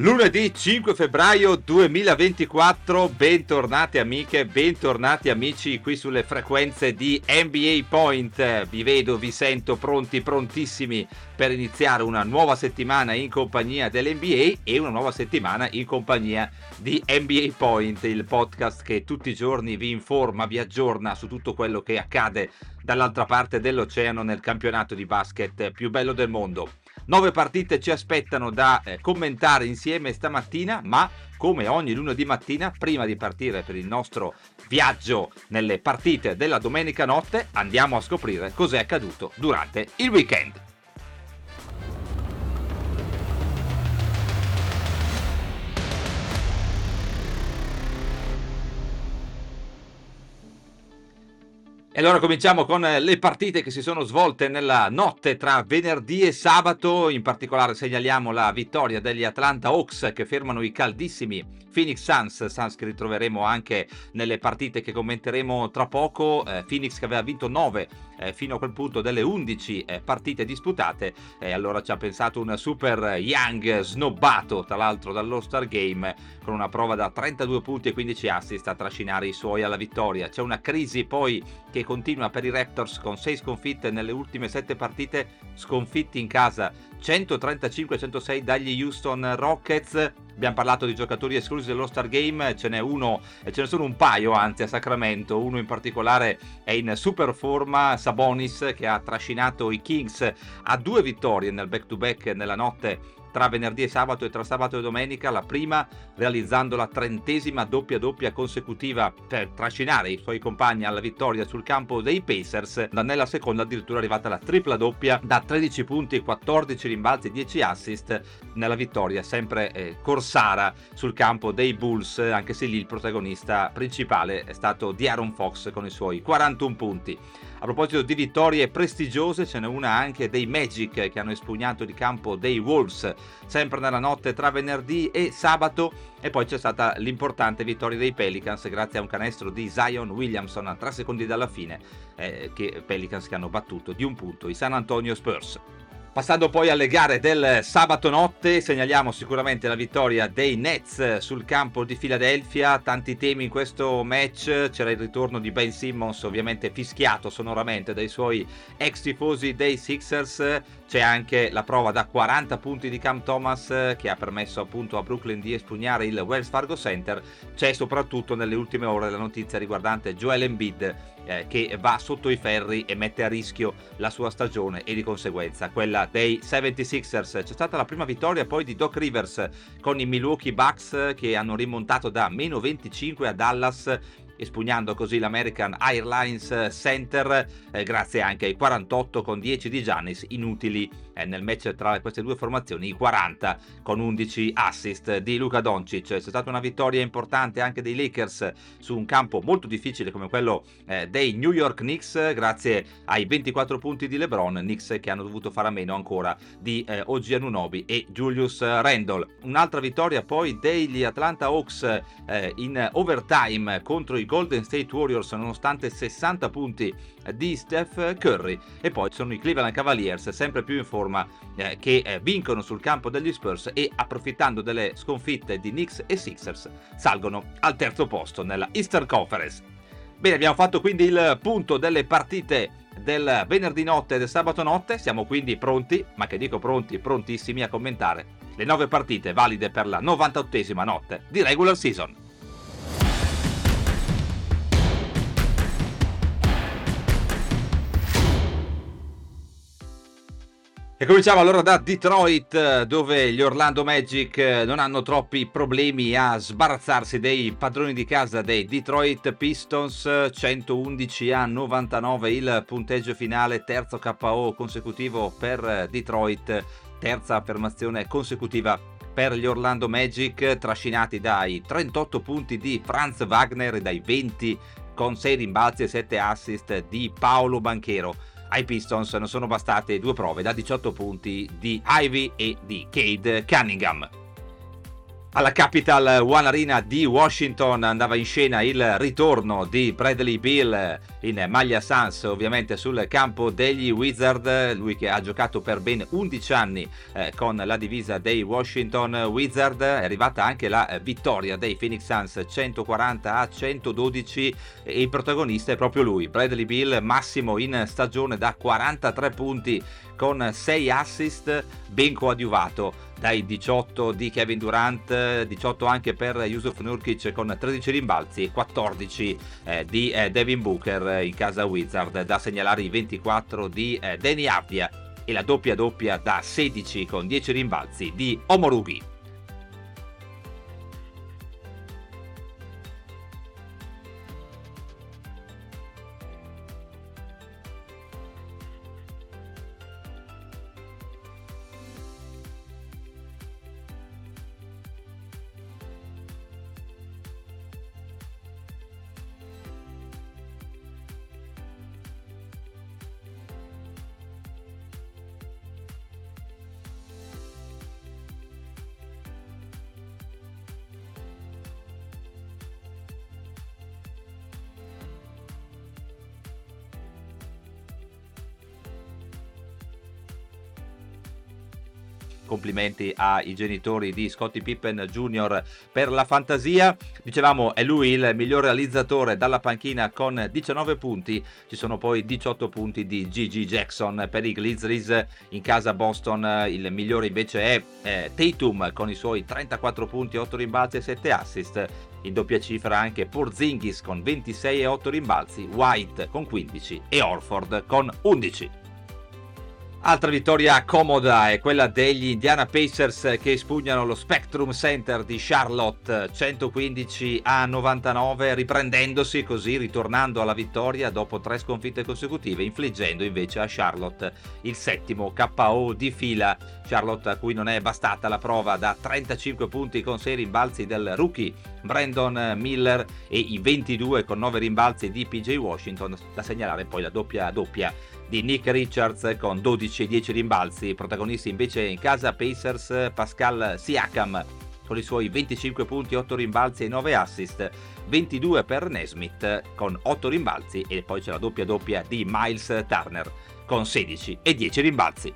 Lunedì 5 febbraio 2024, bentornate amiche, bentornati amici qui sulle frequenze di NBA Point. Vi vedo, vi sento pronti, prontissimi per iniziare una nuova settimana in compagnia dell'NBA e una nuova settimana in compagnia di NBA Point, il podcast che tutti i giorni vi informa, vi aggiorna su tutto quello che accade dall'altra parte dell'oceano nel campionato di basket più bello del mondo. 9 partite ci aspettano da commentare insieme stamattina, ma come ogni lunedì mattina, prima di partire per il nostro viaggio nelle partite della domenica notte, andiamo a scoprire cos'è accaduto durante il weekend. E allora cominciamo con le partite che si sono svolte nella notte tra venerdì e sabato. In particolare segnaliamo la vittoria degli Atlanta Hawks che fermano i caldissimi Phoenix Suns che ritroveremo anche nelle partite che commenteremo tra poco. Phoenix che aveva vinto 9 fino a quel punto delle 11 partite disputate, e allora ci ha pensato un super Young snobbato tra l'altro dall'All-Star Game con una prova da 32 punti e 15 assist a trascinare i suoi alla vittoria. C'è una crisi poi che continua per i Raptors con 6 sconfitte nelle ultime 7 partite, sconfitti in casa 135-106 dagli Houston Rockets. Abbiamo parlato di giocatori esclusi dell'All-Star Game, ce ne sono un paio a Sacramento. Uno in particolare è in super forma, Sabonis, che ha trascinato i Kings a 2 vittorie nel back-to-back nella notte tra venerdì e sabato e tra sabato e domenica, la prima realizzando la 30ª doppia-doppia consecutiva per trascinare i suoi compagni alla vittoria sul campo dei Pacers, nella seconda addirittura arrivata la tripla-doppia da 13 punti, 14 rimbalzi, 10 assist nella vittoria sempre corsara sul campo dei Bulls, anche se lì il protagonista principale è stato De'Aaron Fox con i suoi 41 punti. A proposito di vittorie prestigiose, ce n'è una anche dei Magic che hanno espugnato di campo dei Wolves sempre nella notte tra venerdì e sabato, e poi c'è stata l'importante vittoria dei Pelicans grazie a un canestro di Zion Williamson a 3 secondi dalla fine, che Pelicans che hanno battuto di 1 punto i San Antonio Spurs. Passando poi alle gare del sabato notte, segnaliamo sicuramente la vittoria dei Nets sul campo di Philadelphia. Tanti temi in questo match, c'era il ritorno di Ben Simmons, ovviamente fischiato sonoramente dai suoi ex tifosi dei Sixers. C'è anche la prova da 40 punti di Cam Thomas che ha permesso appunto a Brooklyn di espugnare il Wells Fargo Center. C'è soprattutto nelle ultime ore la notizia riguardante Joel Embiid che va sotto i ferri e mette a rischio la sua stagione e di conseguenza quella dei 76ers. C'è stata la prima vittoria poi di Doc Rivers con i Milwaukee Bucks che hanno rimontato da meno 25 a Dallas, espugnando così l'American Airlines Center, grazie anche ai 48 con 10 di Giannis, inutili nel match tra queste due formazioni, i 40 con 11 assist di Luka Doncic. C'è stata una vittoria importante anche dei Lakers su un campo molto difficile come quello dei New York Knicks, grazie ai 24 punti di LeBron, Knicks che hanno dovuto fare a meno ancora di OG Anunobi e Julius Randle. Un'altra vittoria poi degli Atlanta Hawks in overtime contro i Golden State Warriors nonostante 60 punti di Steph Curry, e poi sono i Cleveland Cavaliers sempre più in forma che vincono sul campo degli Spurs e approfittando delle sconfitte di Knicks e Sixers salgono al 3° posto nella Eastern Conference. Bene, abbiamo fatto quindi il punto delle partite del venerdì notte e del sabato notte, siamo quindi pronti, ma che dico pronti, prontissimi a commentare le 9 partite valide per la 98ª notte di regular season. E cominciamo allora da Detroit, dove gli Orlando Magic non hanno troppi problemi a sbarazzarsi dei padroni di casa dei Detroit Pistons, 111-99 il punteggio finale, 3° KO consecutivo per Detroit, 3ª affermazione consecutiva per gli Orlando Magic, trascinati dai 38 punti di Franz Wagner e dai 20 con 6 rimbalzi e 7 assist di Paolo Banchero. ai Pistons non sono bastate due prove da 18 punti di Ivy e di Cade Cunningham. Alla Capital One Arena di Washington andava in scena il ritorno di Bradley Beal in maglia Suns, ovviamente sul campo degli Wizard, lui che ha giocato per ben 11 anni con la divisa dei Washington Wizard. È arrivata anche la vittoria dei Phoenix Suns 140-112 e il protagonista è proprio lui, Bradley Beal, massimo in stagione da 43 punti con 6 assist, ben coadiuvato dai 18 di Kevin Durant, 18 anche per Yusuf Nurkic con 13 rimbalzi e 14 di Devin Booker in casa Wizard. Da segnalare i 24 di Deni Avdia e la doppia da 16 con 10 rimbalzi di Omorugi. Complimenti ai genitori di Scottie Pippen Jr. per la fantasia. Dicevamo, è lui il miglior realizzatore dalla panchina con 19 punti. Ci sono poi 18 punti di Gigi Jackson per i Grizzlies in casa Boston. Il migliore invece è Tatum con i suoi 34 punti, 8 rimbalzi e 7 assist. In doppia cifra anche Porzingis con 26 e 8 rimbalzi, White con 15 e Horford con 11. Altra vittoria comoda è quella degli Indiana Pacers che espugnano lo Spectrum Center di Charlotte 115-99, riprendendosi così, ritornando alla vittoria dopo 3 sconfitte consecutive, infliggendo invece a Charlotte il 7° KO di fila. Charlotte a cui non è bastata la prova da 35 punti con 6 rimbalzi del rookie Brandon Miller e i 22 con 9 rimbalzi di PJ Washington. Da segnalare poi la doppia di Nick Richards con 12 e 10 rimbalzi. Protagonisti invece in casa Pacers Pascal Siakam con i suoi 25 punti, 8 rimbalzi e 9 assist, 22 per Nesmith con 8 rimbalzi e poi c'è la doppia di Miles Turner con 16 e 10 rimbalzi.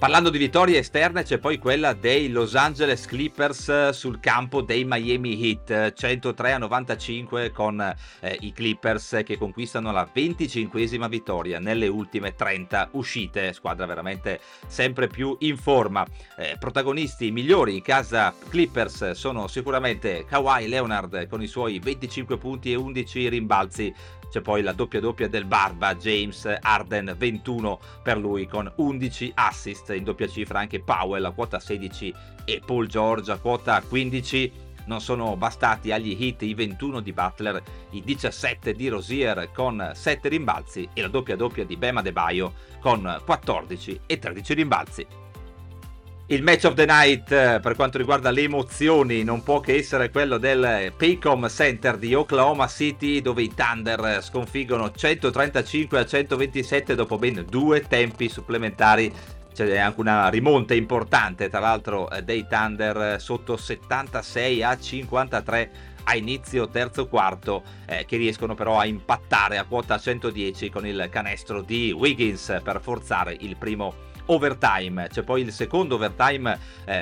Parlando di vittorie esterne c'è poi quella dei Los Angeles Clippers sul campo dei Miami Heat 103-95 con i Clippers che conquistano la 25esima vittoria nelle ultime 30 uscite, squadra veramente sempre più in forma. Protagonisti migliori in casa Clippers sono sicuramente Kawhi Leonard con i suoi 25 punti e 11 rimbalzi. C'è poi la doppia del Barba, James Harden, 21 per lui con 11 assist, in doppia cifra anche Powell a quota 16 e Paul George a quota 15. Non sono bastati agli Heat i 21 di Butler, i 17 di Rozier con 7 rimbalzi e la doppia di Bam Adebayo con 14 e 13 rimbalzi. Il match of the night per quanto riguarda le emozioni non può che essere quello del Paycom Center di Oklahoma City, dove i Thunder sconfiggono 135-127 dopo ben 2 tempi supplementari. C'è anche una rimonta importante tra l'altro dei Thunder sotto 76-53 a inizio terzo quarto, che riescono però a impattare a quota 110 con il canestro di Wiggins per forzare il primo overtime. C'è poi il secondo overtime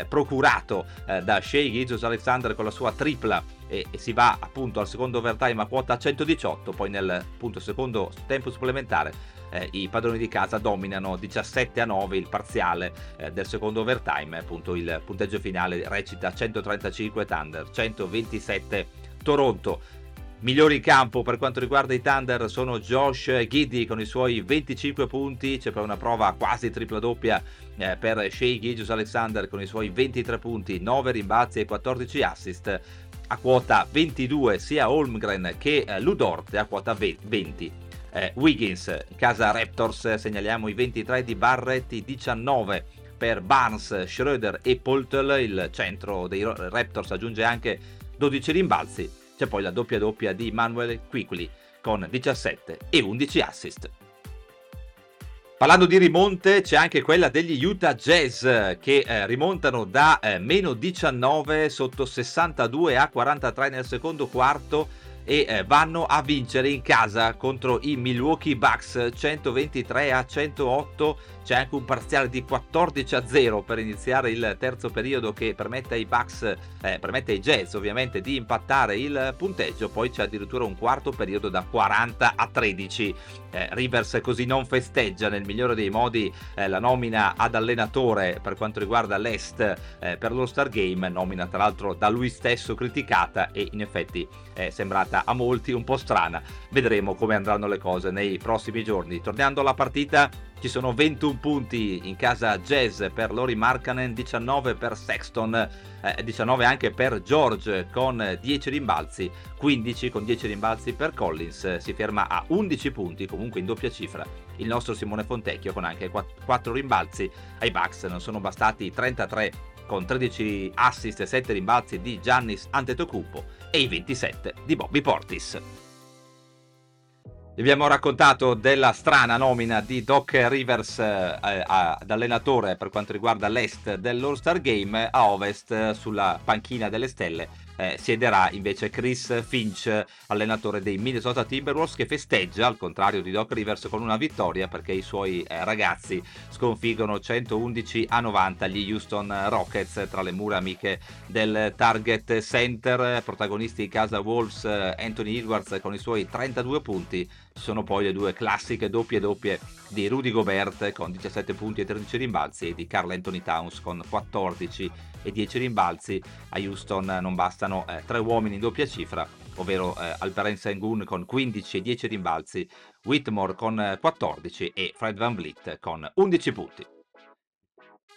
procurato da Shai Gilgeous-Alexander con la sua tripla e si va appunto al secondo overtime a quota 118. Poi nel appunto secondo tempo supplementare i padroni di casa dominano 17-9 il parziale del secondo overtime. Appunto il punteggio finale recita 135 Thunder, 127 Toronto. Migliori in campo per quanto riguarda i Thunder sono Josh Giddey con i suoi 25 punti, c'è poi una prova quasi tripla doppia per Shai Gilgeous-Alexander con i suoi 23 punti, 9 rimbalzi e 14 assist, a quota 22 sia Holmgren che Ludort e a quota 20. Wiggins, in casa Raptors segnaliamo i 23 di Barrett, i 19 per Barnes, Schroeder e Poeltl, il centro dei Raptors aggiunge anche 12 rimbalzi. C'è poi la doppia di Manuel Quickley con 17 e 11 assist. Parlando di rimonte, c'è anche quella degli Utah Jazz che rimontano da meno 19 sotto 62 a 43 nel secondo quarto e vanno a vincere in casa contro i Milwaukee Bucks 123 a 108. C'è anche un parziale di 14 a 0 per iniziare il terzo periodo che permette ai Bucks, permette ai Jazz ovviamente di impattare il punteggio. Poi c'è addirittura un quarto periodo da 40 a 13. Rivers così non festeggia nel migliore dei modi la nomina ad allenatore per quanto riguarda l'Est per l'All-Star Game, nomina tra l'altro da lui stesso criticata e in effetti è sembrata a molti un po' strana. Vedremo come andranno le cose nei prossimi giorni. Tornando alla partita, ci sono 21 punti in casa Jazz per Lauri Markkanen, 19 per Sexton, 19 anche per George con 10 rimbalzi, 15 con 10 rimbalzi per Collins. Si ferma a 11 punti, comunque in doppia cifra, il nostro Simone Fontecchio con anche 4 rimbalzi. Ai Bucks non sono bastati i 33 con 13 assist e 7 rimbalzi di Giannis Antetokounmpo e i 27 di Bobby Portis. Vi abbiamo raccontato della strana nomina di Doc Rivers ad allenatore per quanto riguarda l'Est dell'All-Star Game. A Ovest, sulla panchina delle stelle, siederà invece Chris Finch, allenatore dei Minnesota Timberwolves, che festeggia, al contrario di Doc Rivers, con una vittoria perché i suoi ragazzi sconfiggono 111 a 90 gli Houston Rockets tra le mura amiche del Target Center. Protagonisti in casa Wolves Anthony Edwards con i suoi 32 punti. Ci sono poi le due classiche doppie di Rudy Gobert con 17 punti e 13 rimbalzi e di Karl Anthony Towns con 14 e 10 rimbalzi. A Houston non bastano tre uomini in doppia cifra, ovvero Alperen Sengun con 15 e 10 rimbalzi, Whitmore con 14 e Fred VanVleet con 11 punti.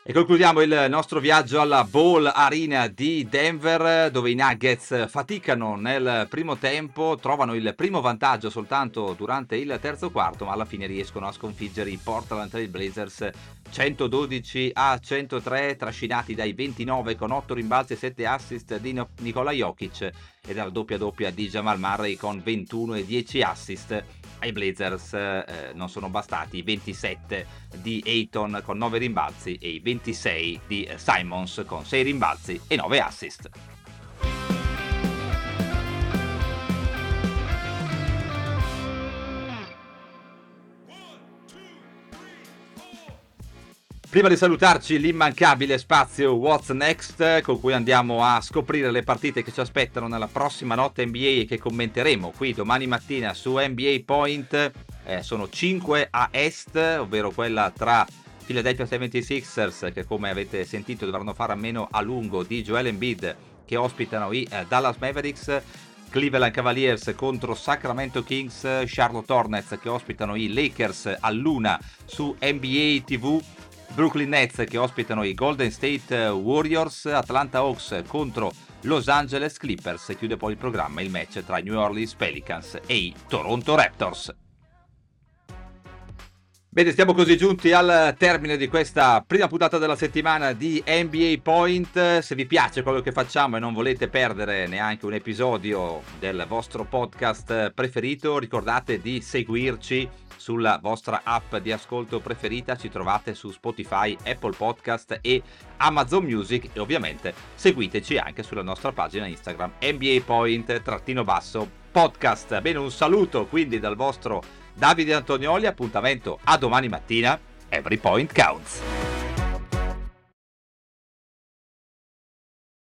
E concludiamo il nostro viaggio alla Ball Arena di Denver, dove i Nuggets faticano nel primo tempo, trovano il primo vantaggio soltanto durante il terzo quarto, ma alla fine riescono a sconfiggere i Portland Trail Blazers 112 a 103, trascinati dai 29 con 8 rimbalzi e 7 assist di Nikola Jokic e dalla doppia di Jamal Murray con 21 e 10 assist. Ai Blazers non sono bastati i 27 di Ayton con 9 rimbalzi e i 26 di Simons con 6 rimbalzi e 9 assist. Prima di salutarci, l'immancabile spazio What's Next, con cui andiamo a scoprire le partite che ci aspettano nella prossima notte NBA e che commenteremo qui domani mattina su NBA Point. Sono 5 a est, ovvero quella tra Philadelphia 76ers, che come avete sentito dovranno fare a meno a lungo di Joel Embiid, che ospitano i Dallas Mavericks, Cleveland Cavaliers contro Sacramento Kings, Charlotte Hornets che ospitano i Lakers all'1 su NBA TV, Brooklyn Nets che ospitano i Golden State Warriors, Atlanta Hawks contro Los Angeles Clippers. Chiude poi il programma il match tra i New Orleans Pelicans e i Toronto Raptors. Bene, siamo così giunti al termine di questa prima puntata della settimana di NBA Point. Se vi piace quello che facciamo e non volete perdere neanche un episodio del vostro podcast preferito, ricordate di seguirci sulla vostra app di ascolto preferita. Ci trovate su Spotify, Apple Podcast e Amazon Music e ovviamente seguiteci anche sulla nostra pagina Instagram NBAPoint_podcast. Bene, un saluto quindi dal vostro Davide Antonioli, appuntamento a domani mattina. Every point counts.